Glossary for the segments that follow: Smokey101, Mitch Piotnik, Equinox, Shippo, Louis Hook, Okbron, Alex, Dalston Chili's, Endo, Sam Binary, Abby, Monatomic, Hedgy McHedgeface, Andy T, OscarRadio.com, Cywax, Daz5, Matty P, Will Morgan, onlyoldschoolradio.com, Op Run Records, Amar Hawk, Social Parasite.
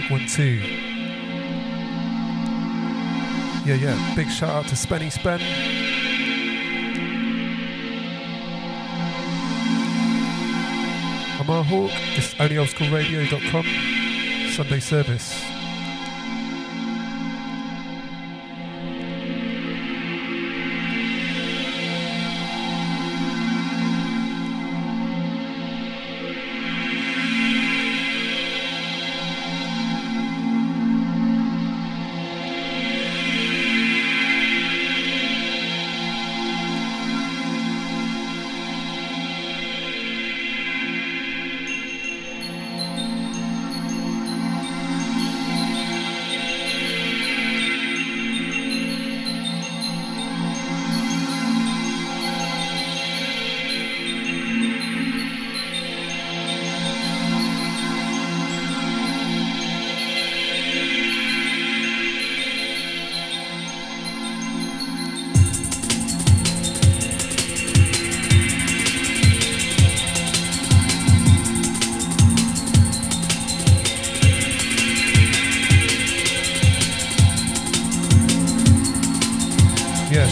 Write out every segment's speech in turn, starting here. check 1 2. Yeah. Big shout out to Spenny Spen. Amar Hawk. This is onlyoldschoolradio.com. Sunday service.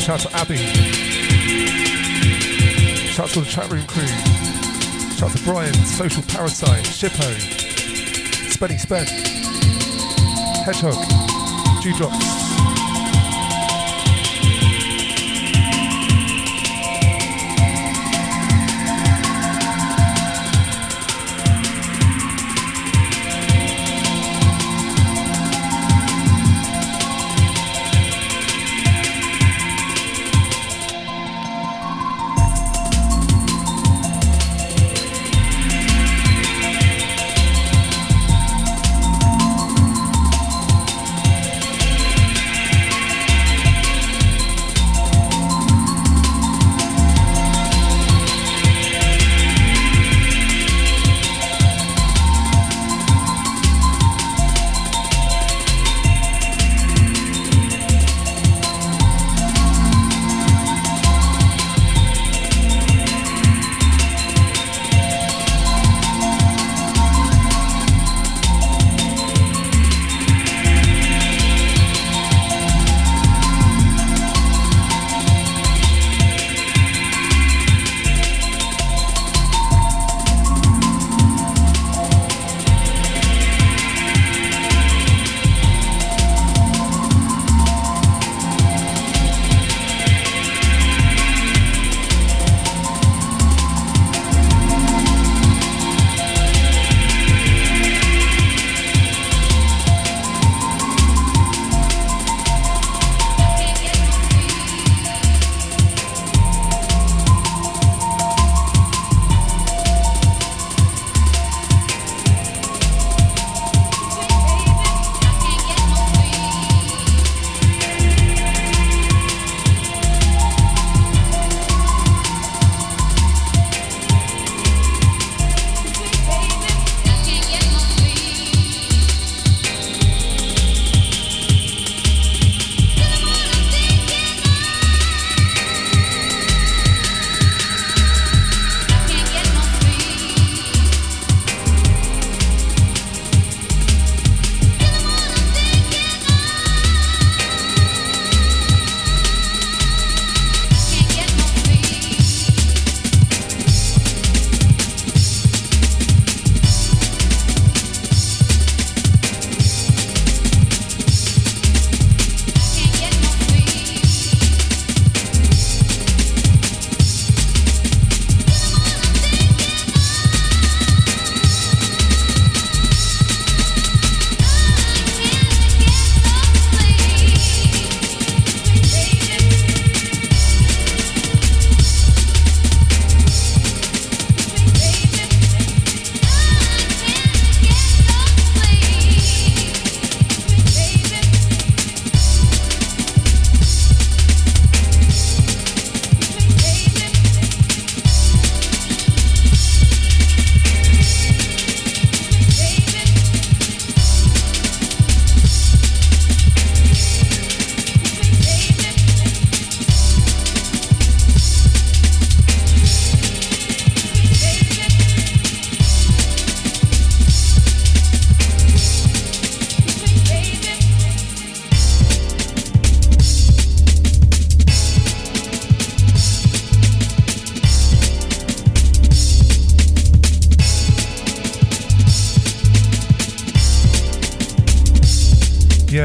Shout out to Abby. Shout out to all the chat room crew. Shout out to Brian, Social Parasite, Shippo, Spenny Spen, Hedgehog,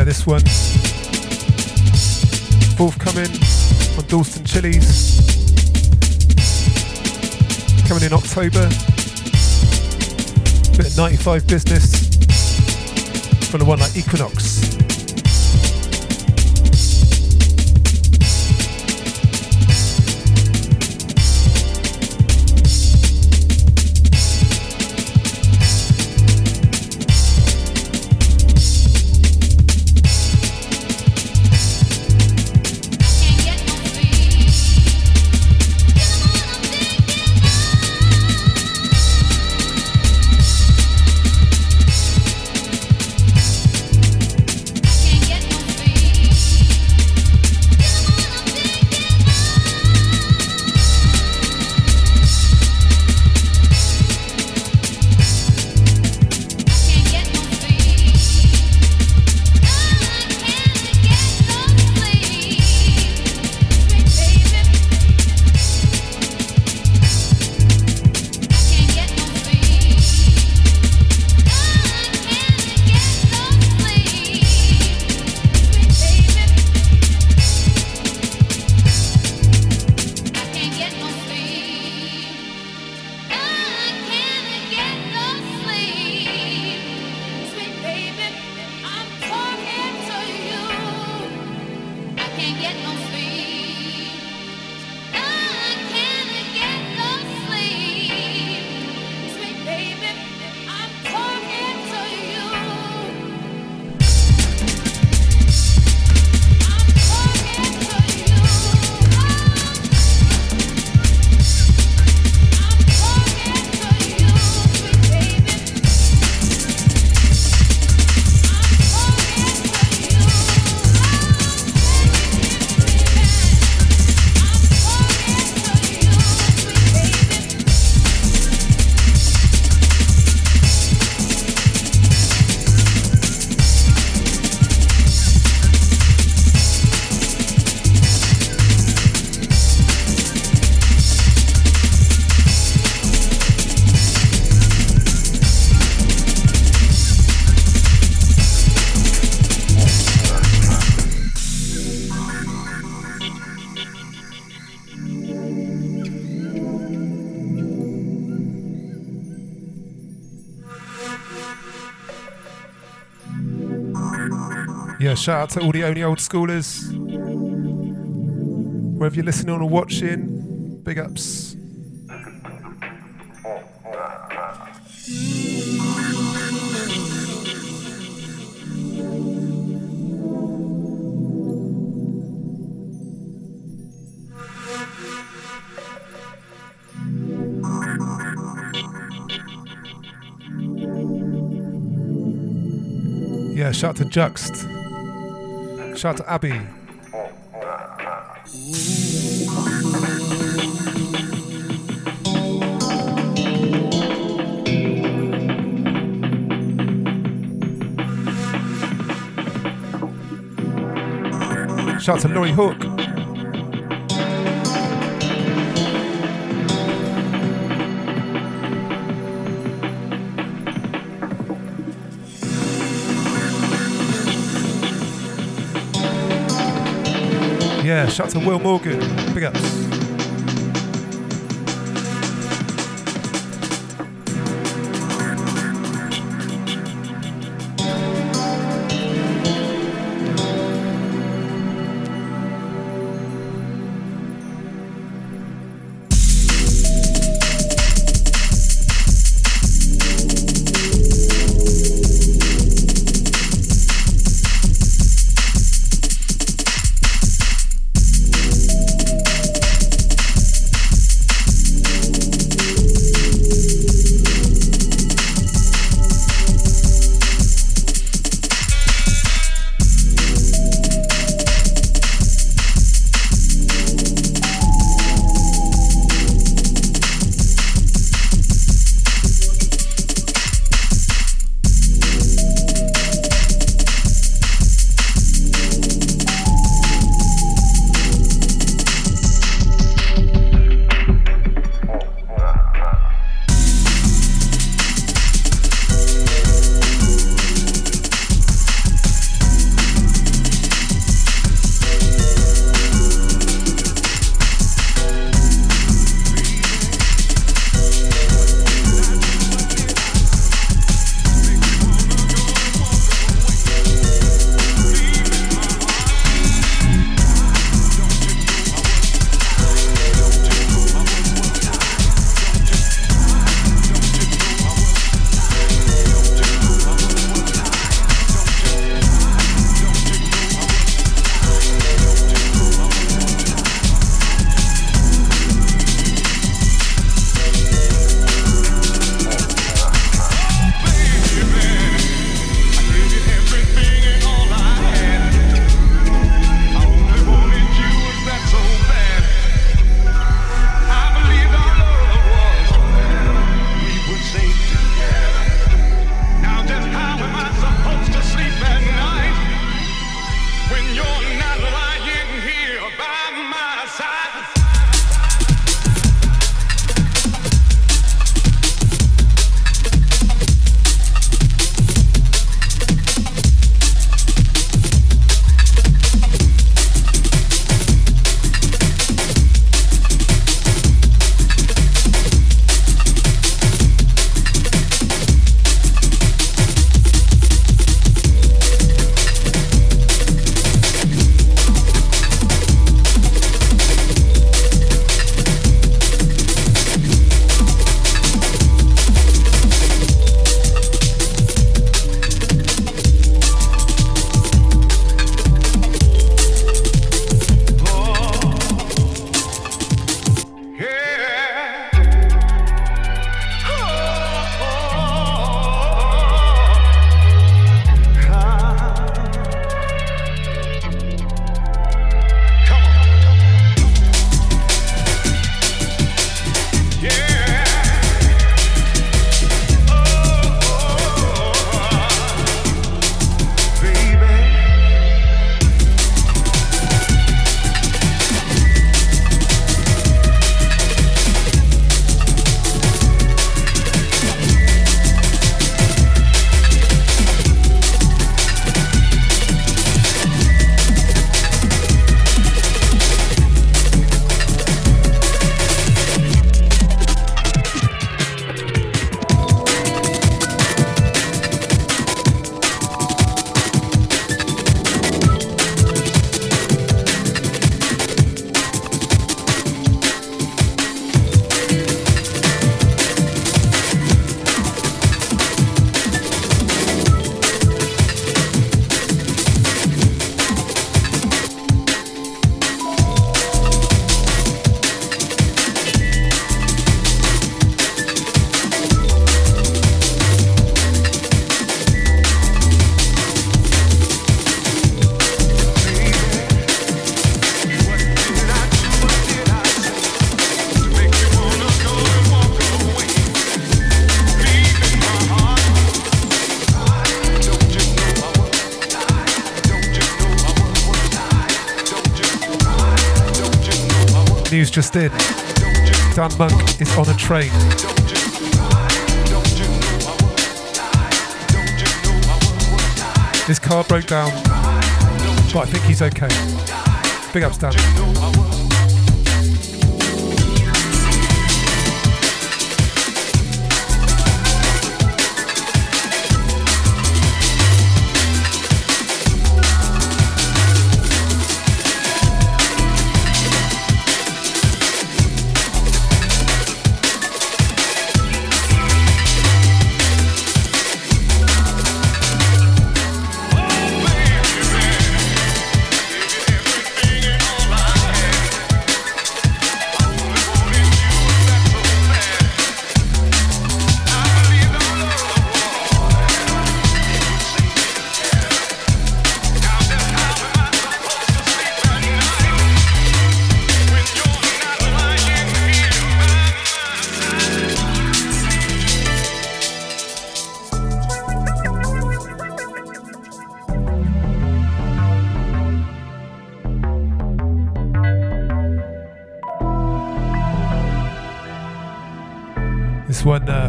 this one. Forthcoming on Dalston Chili's. Coming in October. Bit of 95 business from the one like Equinox. Shout out to all the only old schoolers. Wherever you're listening or watching, big ups. Yeah, shout out to Juxt. Shout out to Abby. Shout out to Louis Hook. Yeah, shout out to Will Morgan. Big ups. news just in. Dan Monk is on a train. His car broke down, but I think he's okay. Big ups, Dan.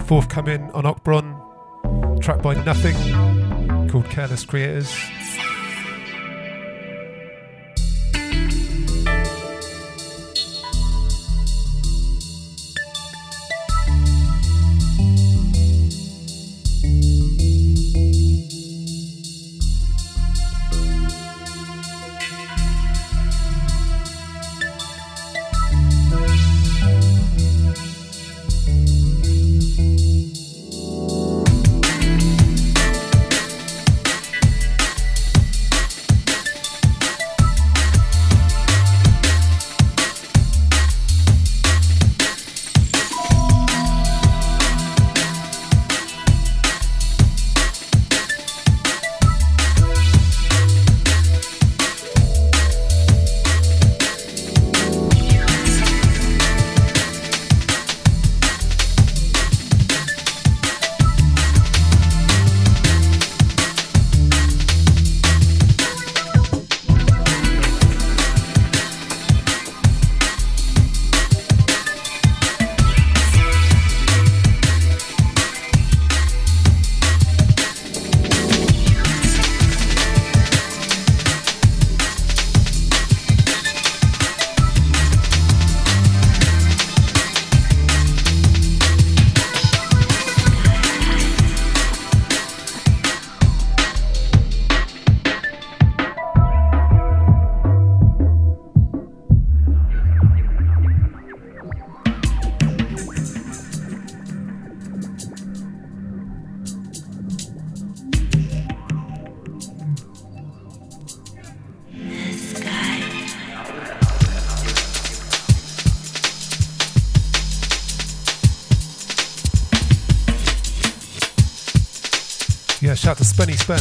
Forthcoming on Okbron, track by Nothing, called Careless Creators. Shout out to Spenny Spen.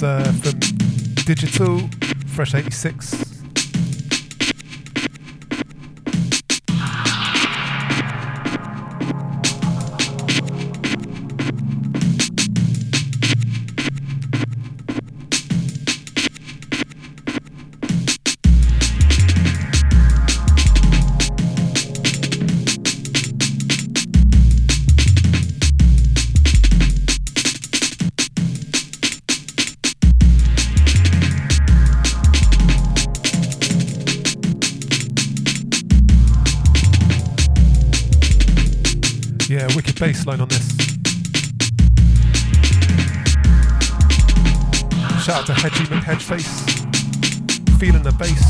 That's from Digital, Fresh 86. Baseline on this. Shout out to Hedgy McHedgeface. Feeling the bass.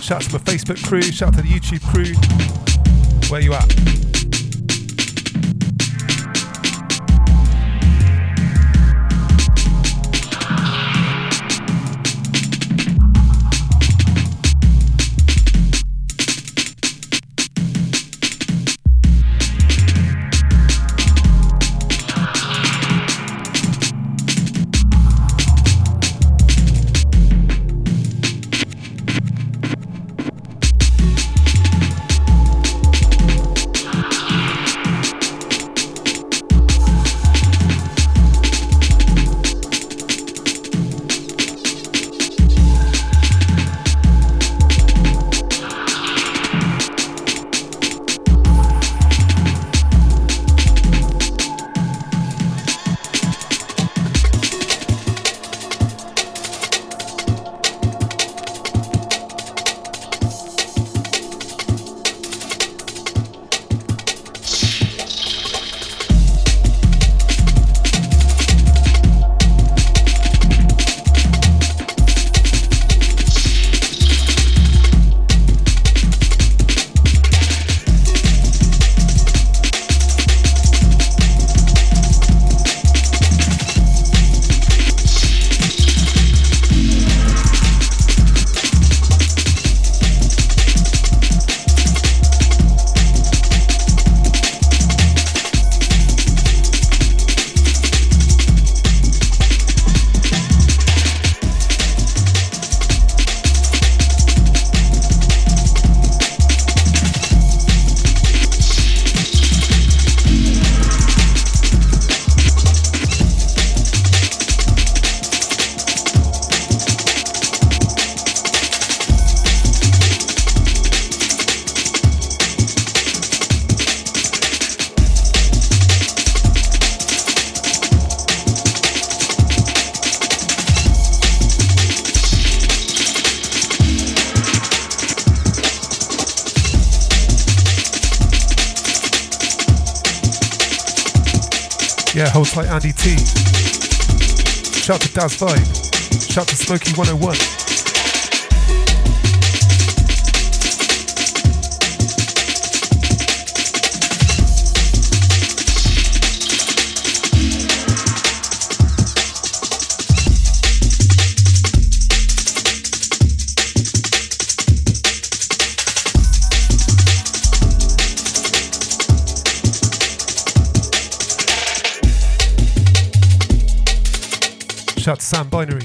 Shout out to my Facebook crew, shout out to the YouTube crew. Where you at? Like Andy T. Shout to Daz5. Shout to Smokey101. Shout out to Sam Binary.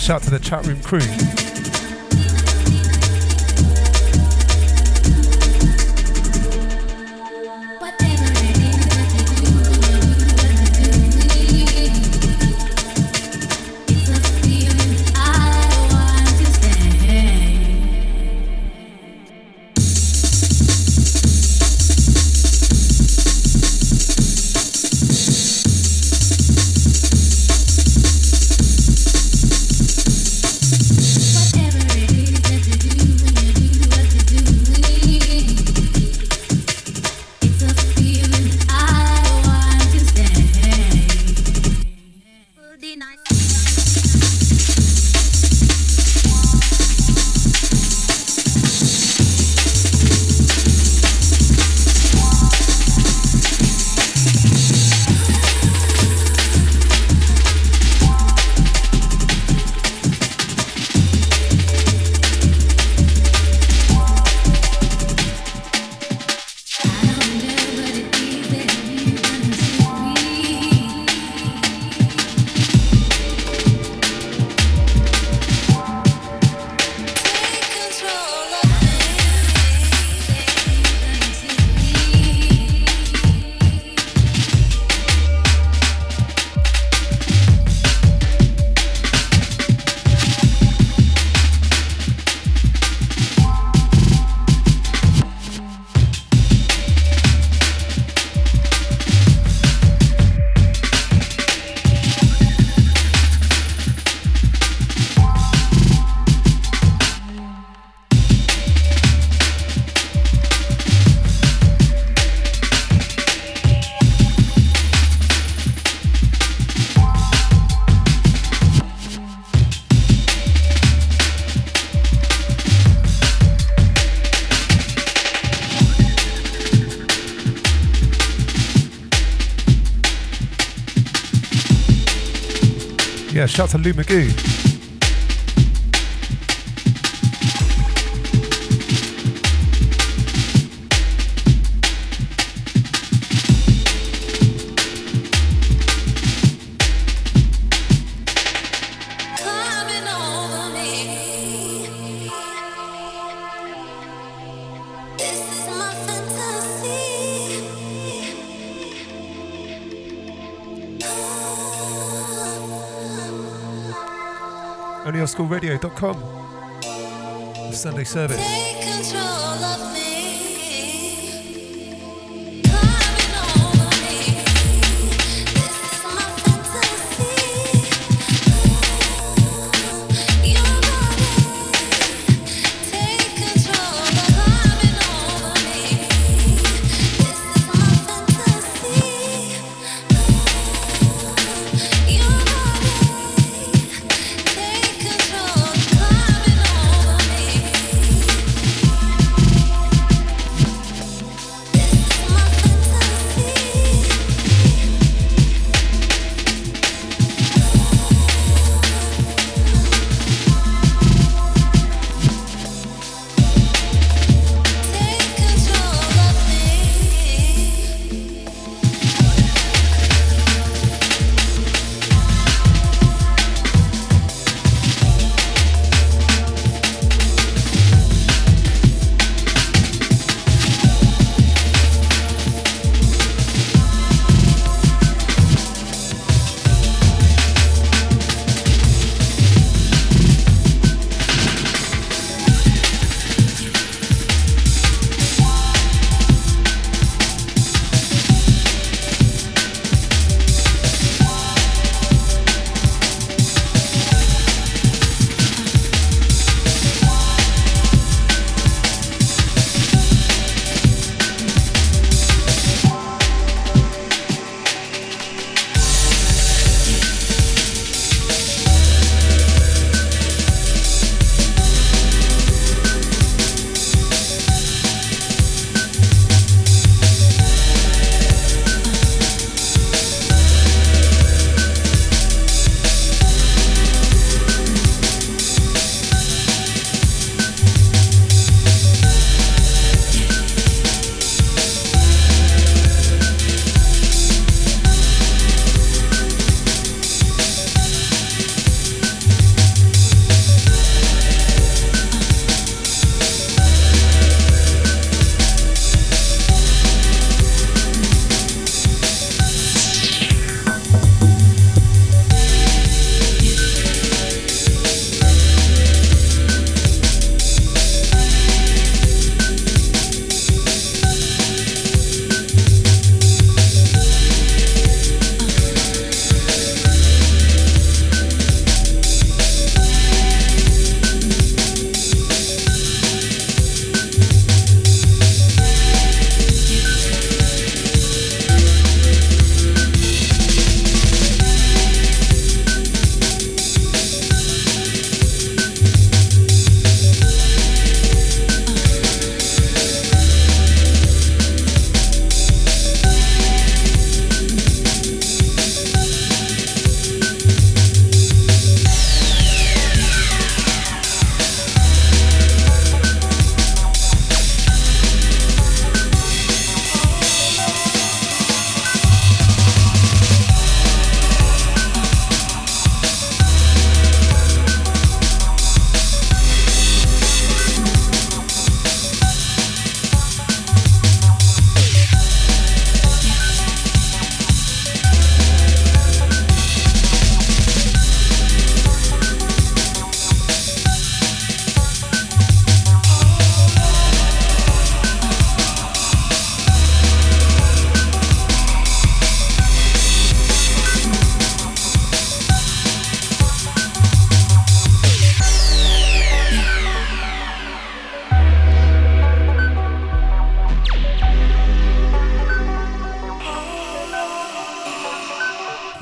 shout to the chat room crew. Yeah, shout out to Lou McGoo. OscarRadio.com Sunday service.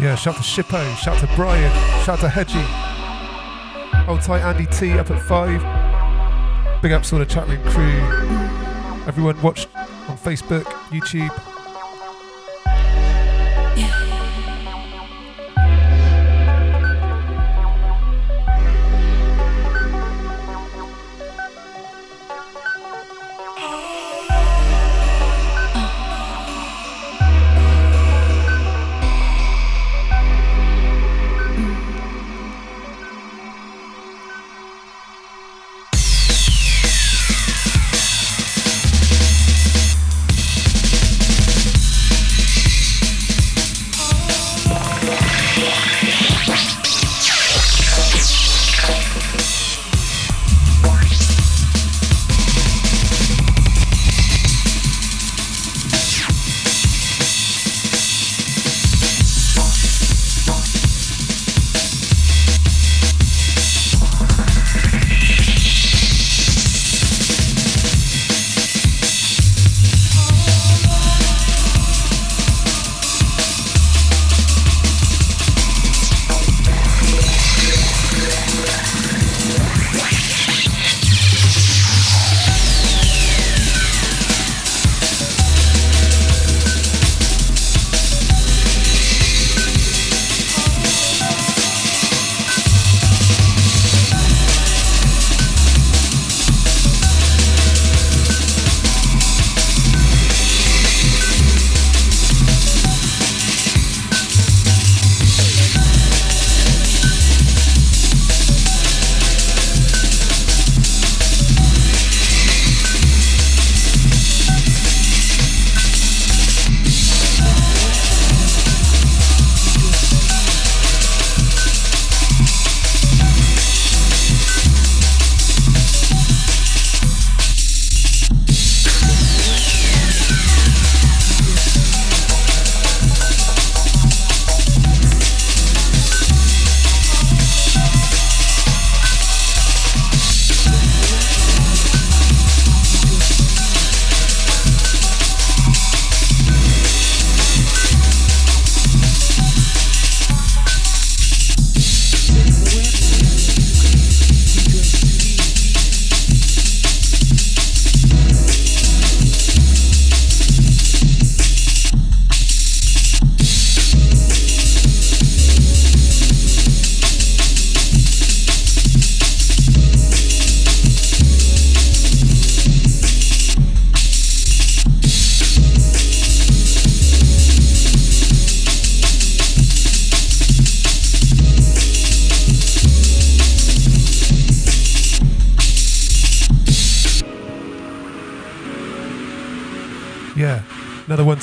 Yeah, shout to Shippo, shout to Brian, shout to Hedgie. Old tight Andy T up at 5. Big ups to all the Chatlin crew. Everyone watch on Facebook, YouTube.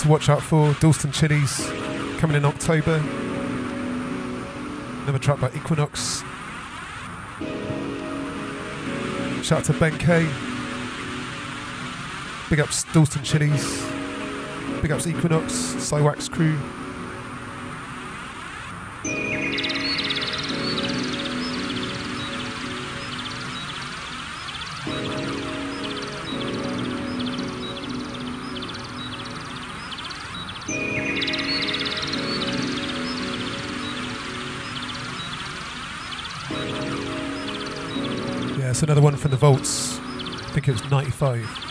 To watch out for Dalston Chili's coming in October. Another track by Equinox. Shout out to Ben K. Big ups Dalston Chili's. Big ups Equinox, Cywax crew. That's another one from the vaults. I think it was 95.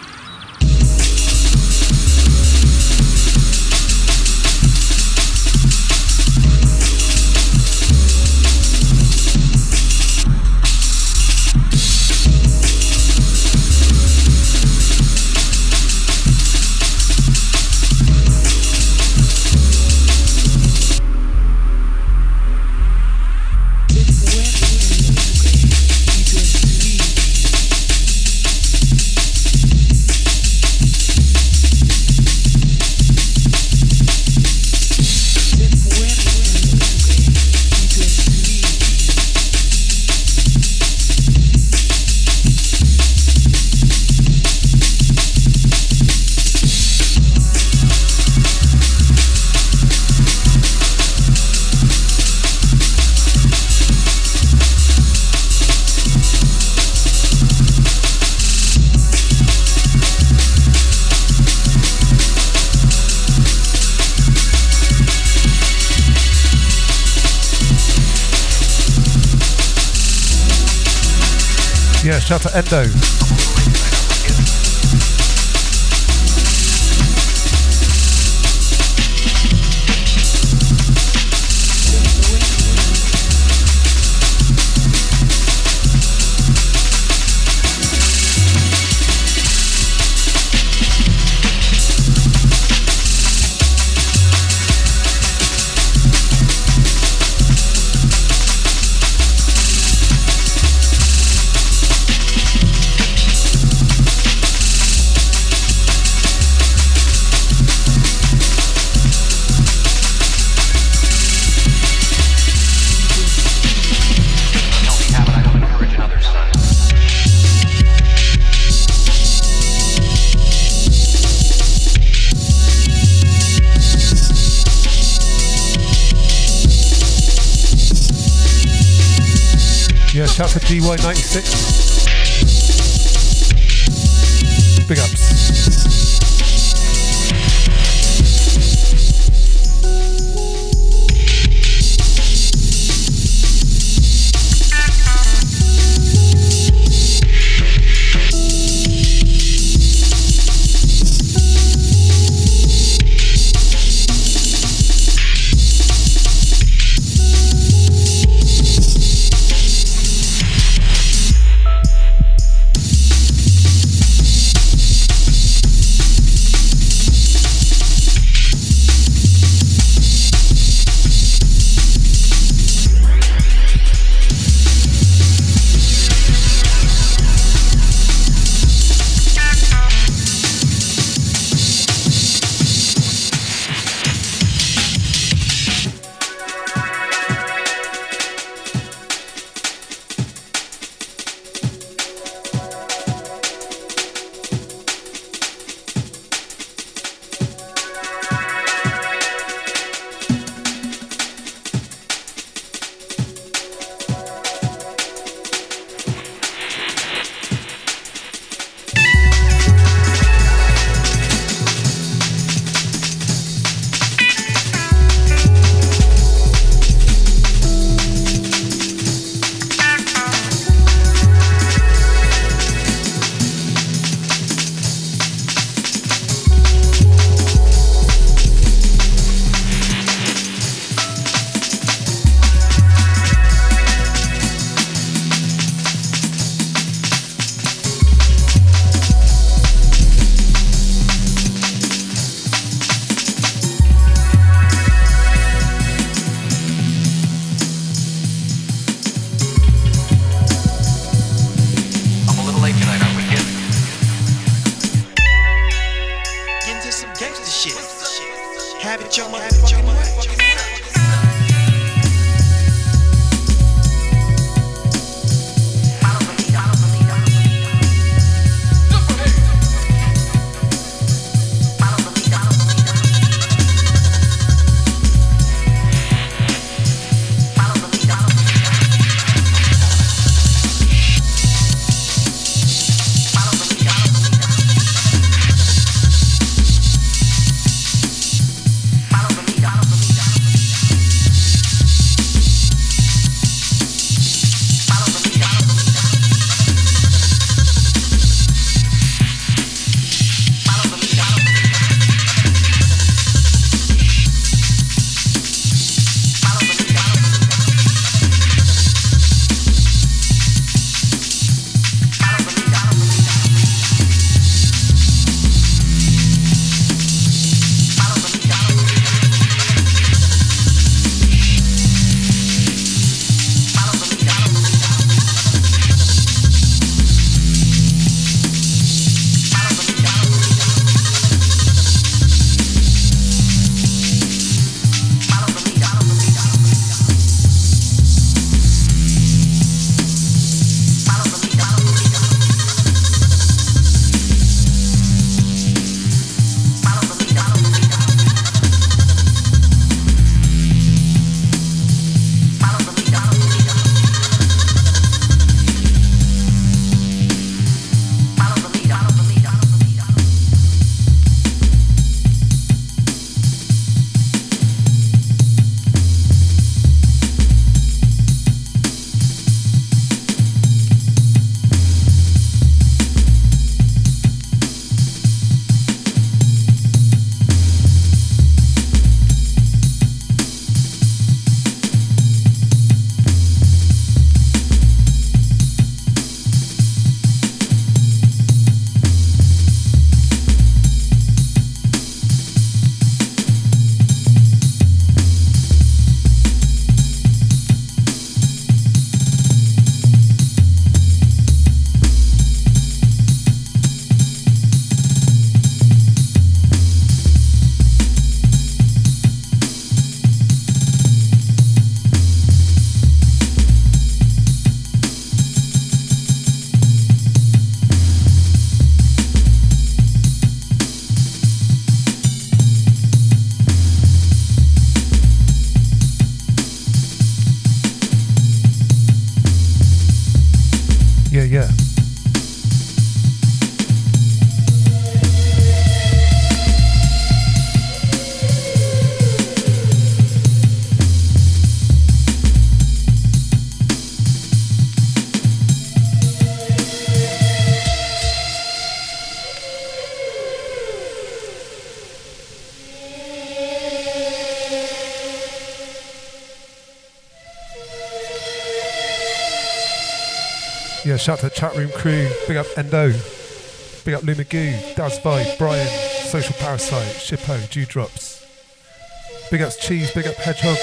Yeah, shout out to Endo. Shout out to GY96. Big ups. Yeah, shout out to the chat room crew. Big up Endo. Big up Lou McGoo, Daz5, Brian, Social Parasite, Shippo, Dewdrops. Big ups Cheese, big up Hedgehog.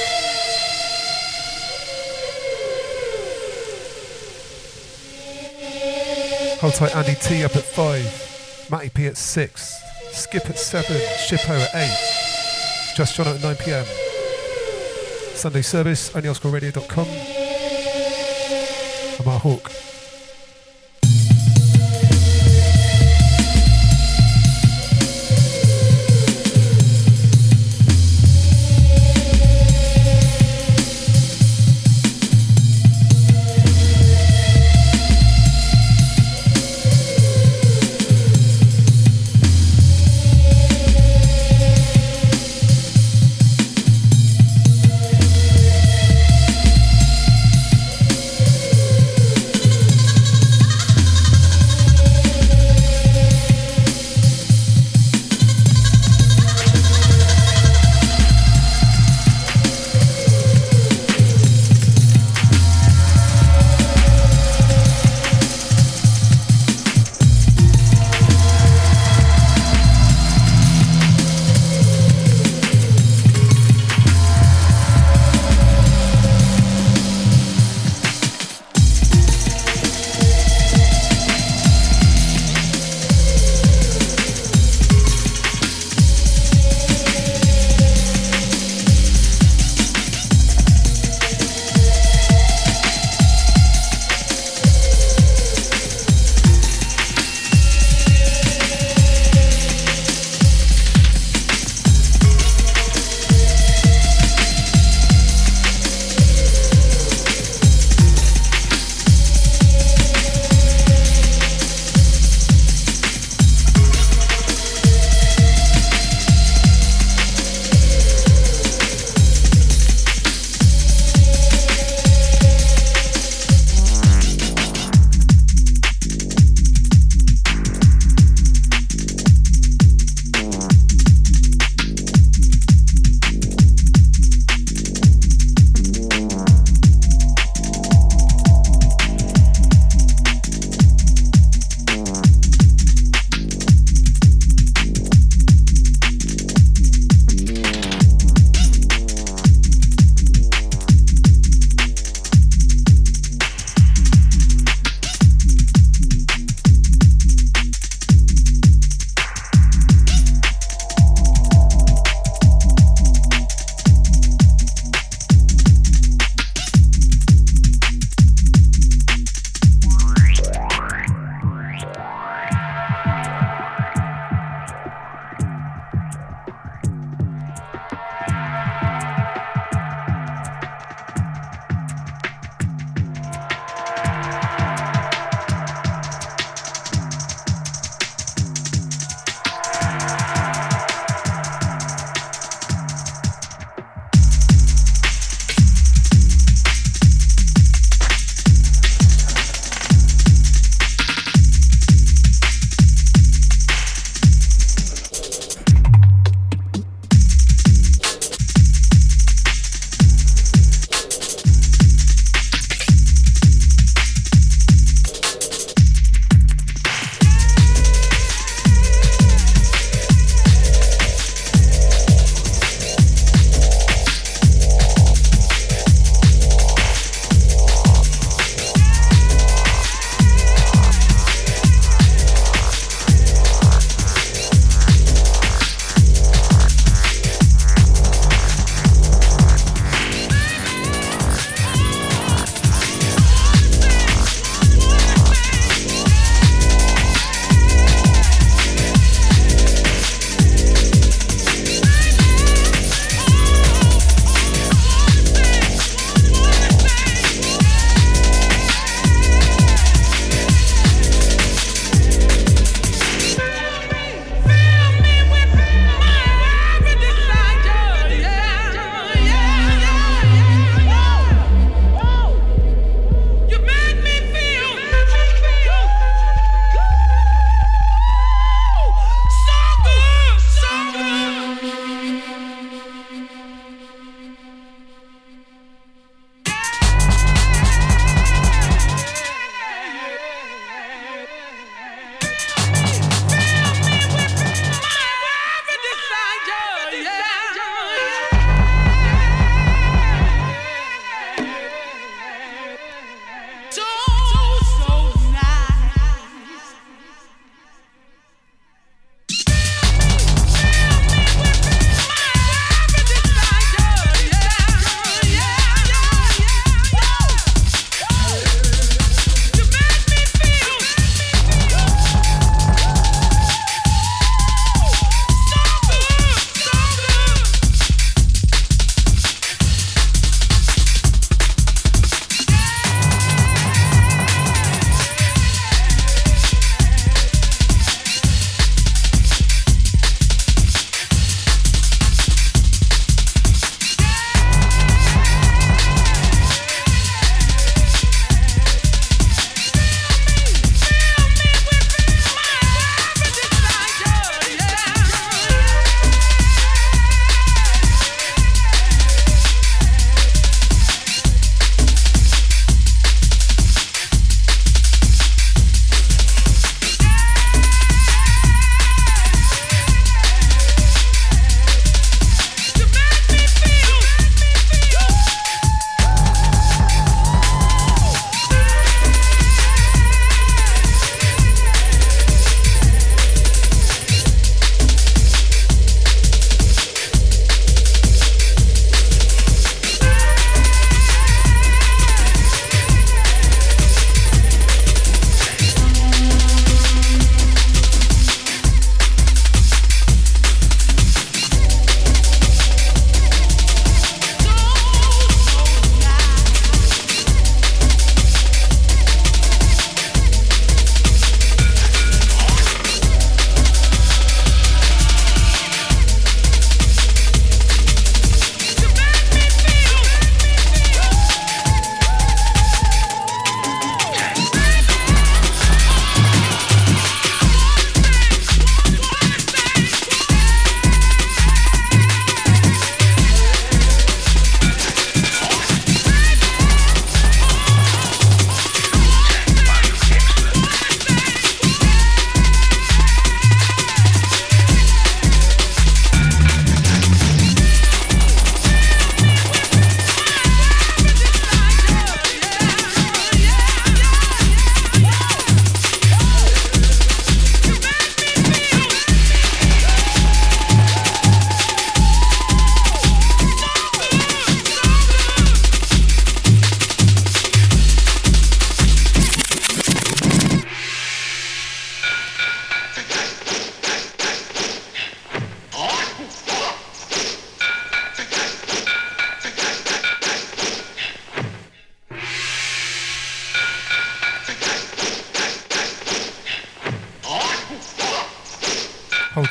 Hold tight Andy T up at 5, Matty P at 6, Skip at 7, Shippo at 8, Just Jono at 9 PM. Sunday service, onlyoldschoolradio.com. Amar Hawk.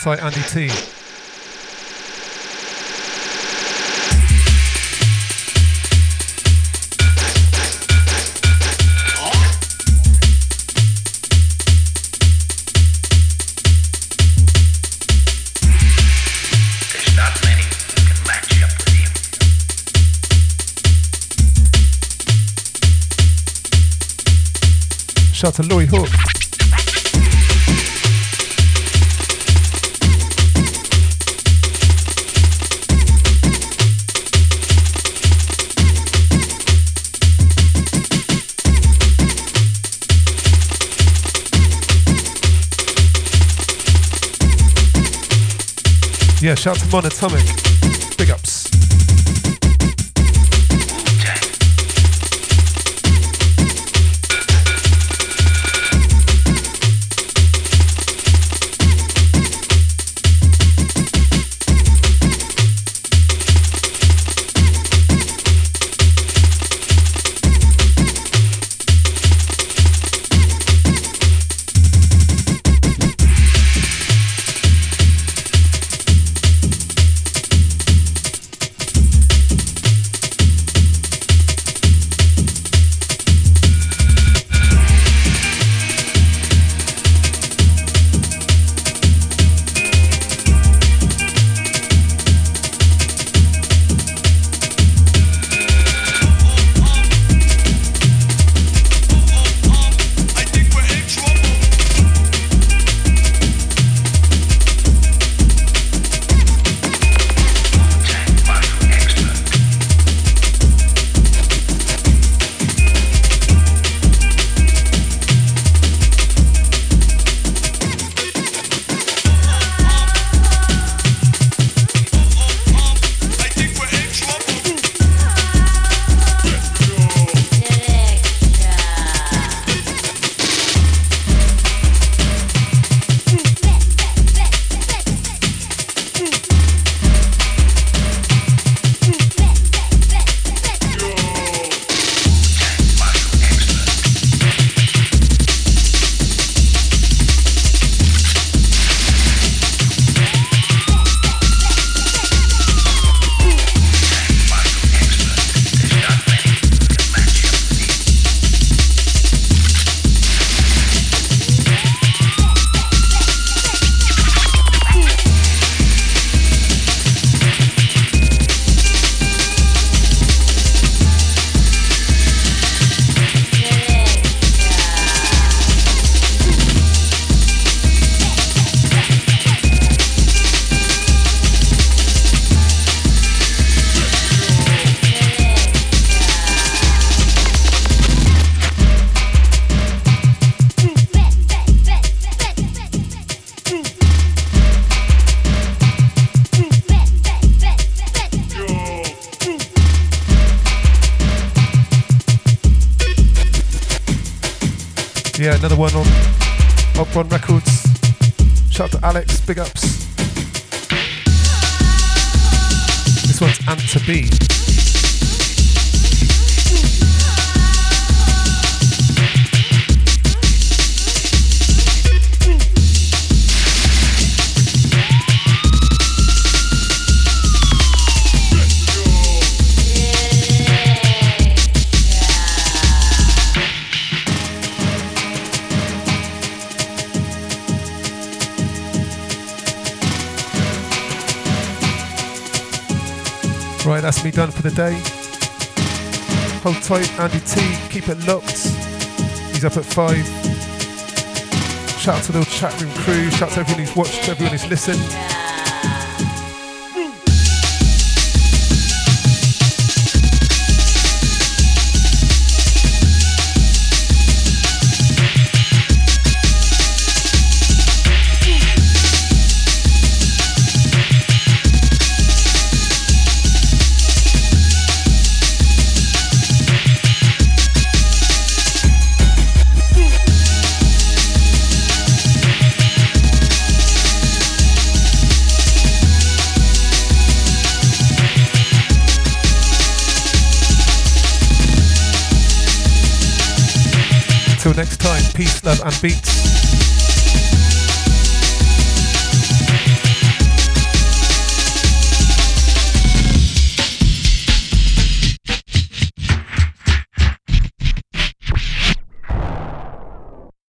That's like Andy T. Shout out to Louis Hook. Yeah, shout out to Monatomic. Big ups. Another one on Op Run Records. Shout out to Alex, big ups. This one's Ant B. Right, that's me done for the day. Hold tight, Andy T, keep it locked. He's up at 5. Shout out to the little chat room crew, shout out to everyone who's watched, everyone who's listened. Next time, peace, love and beats.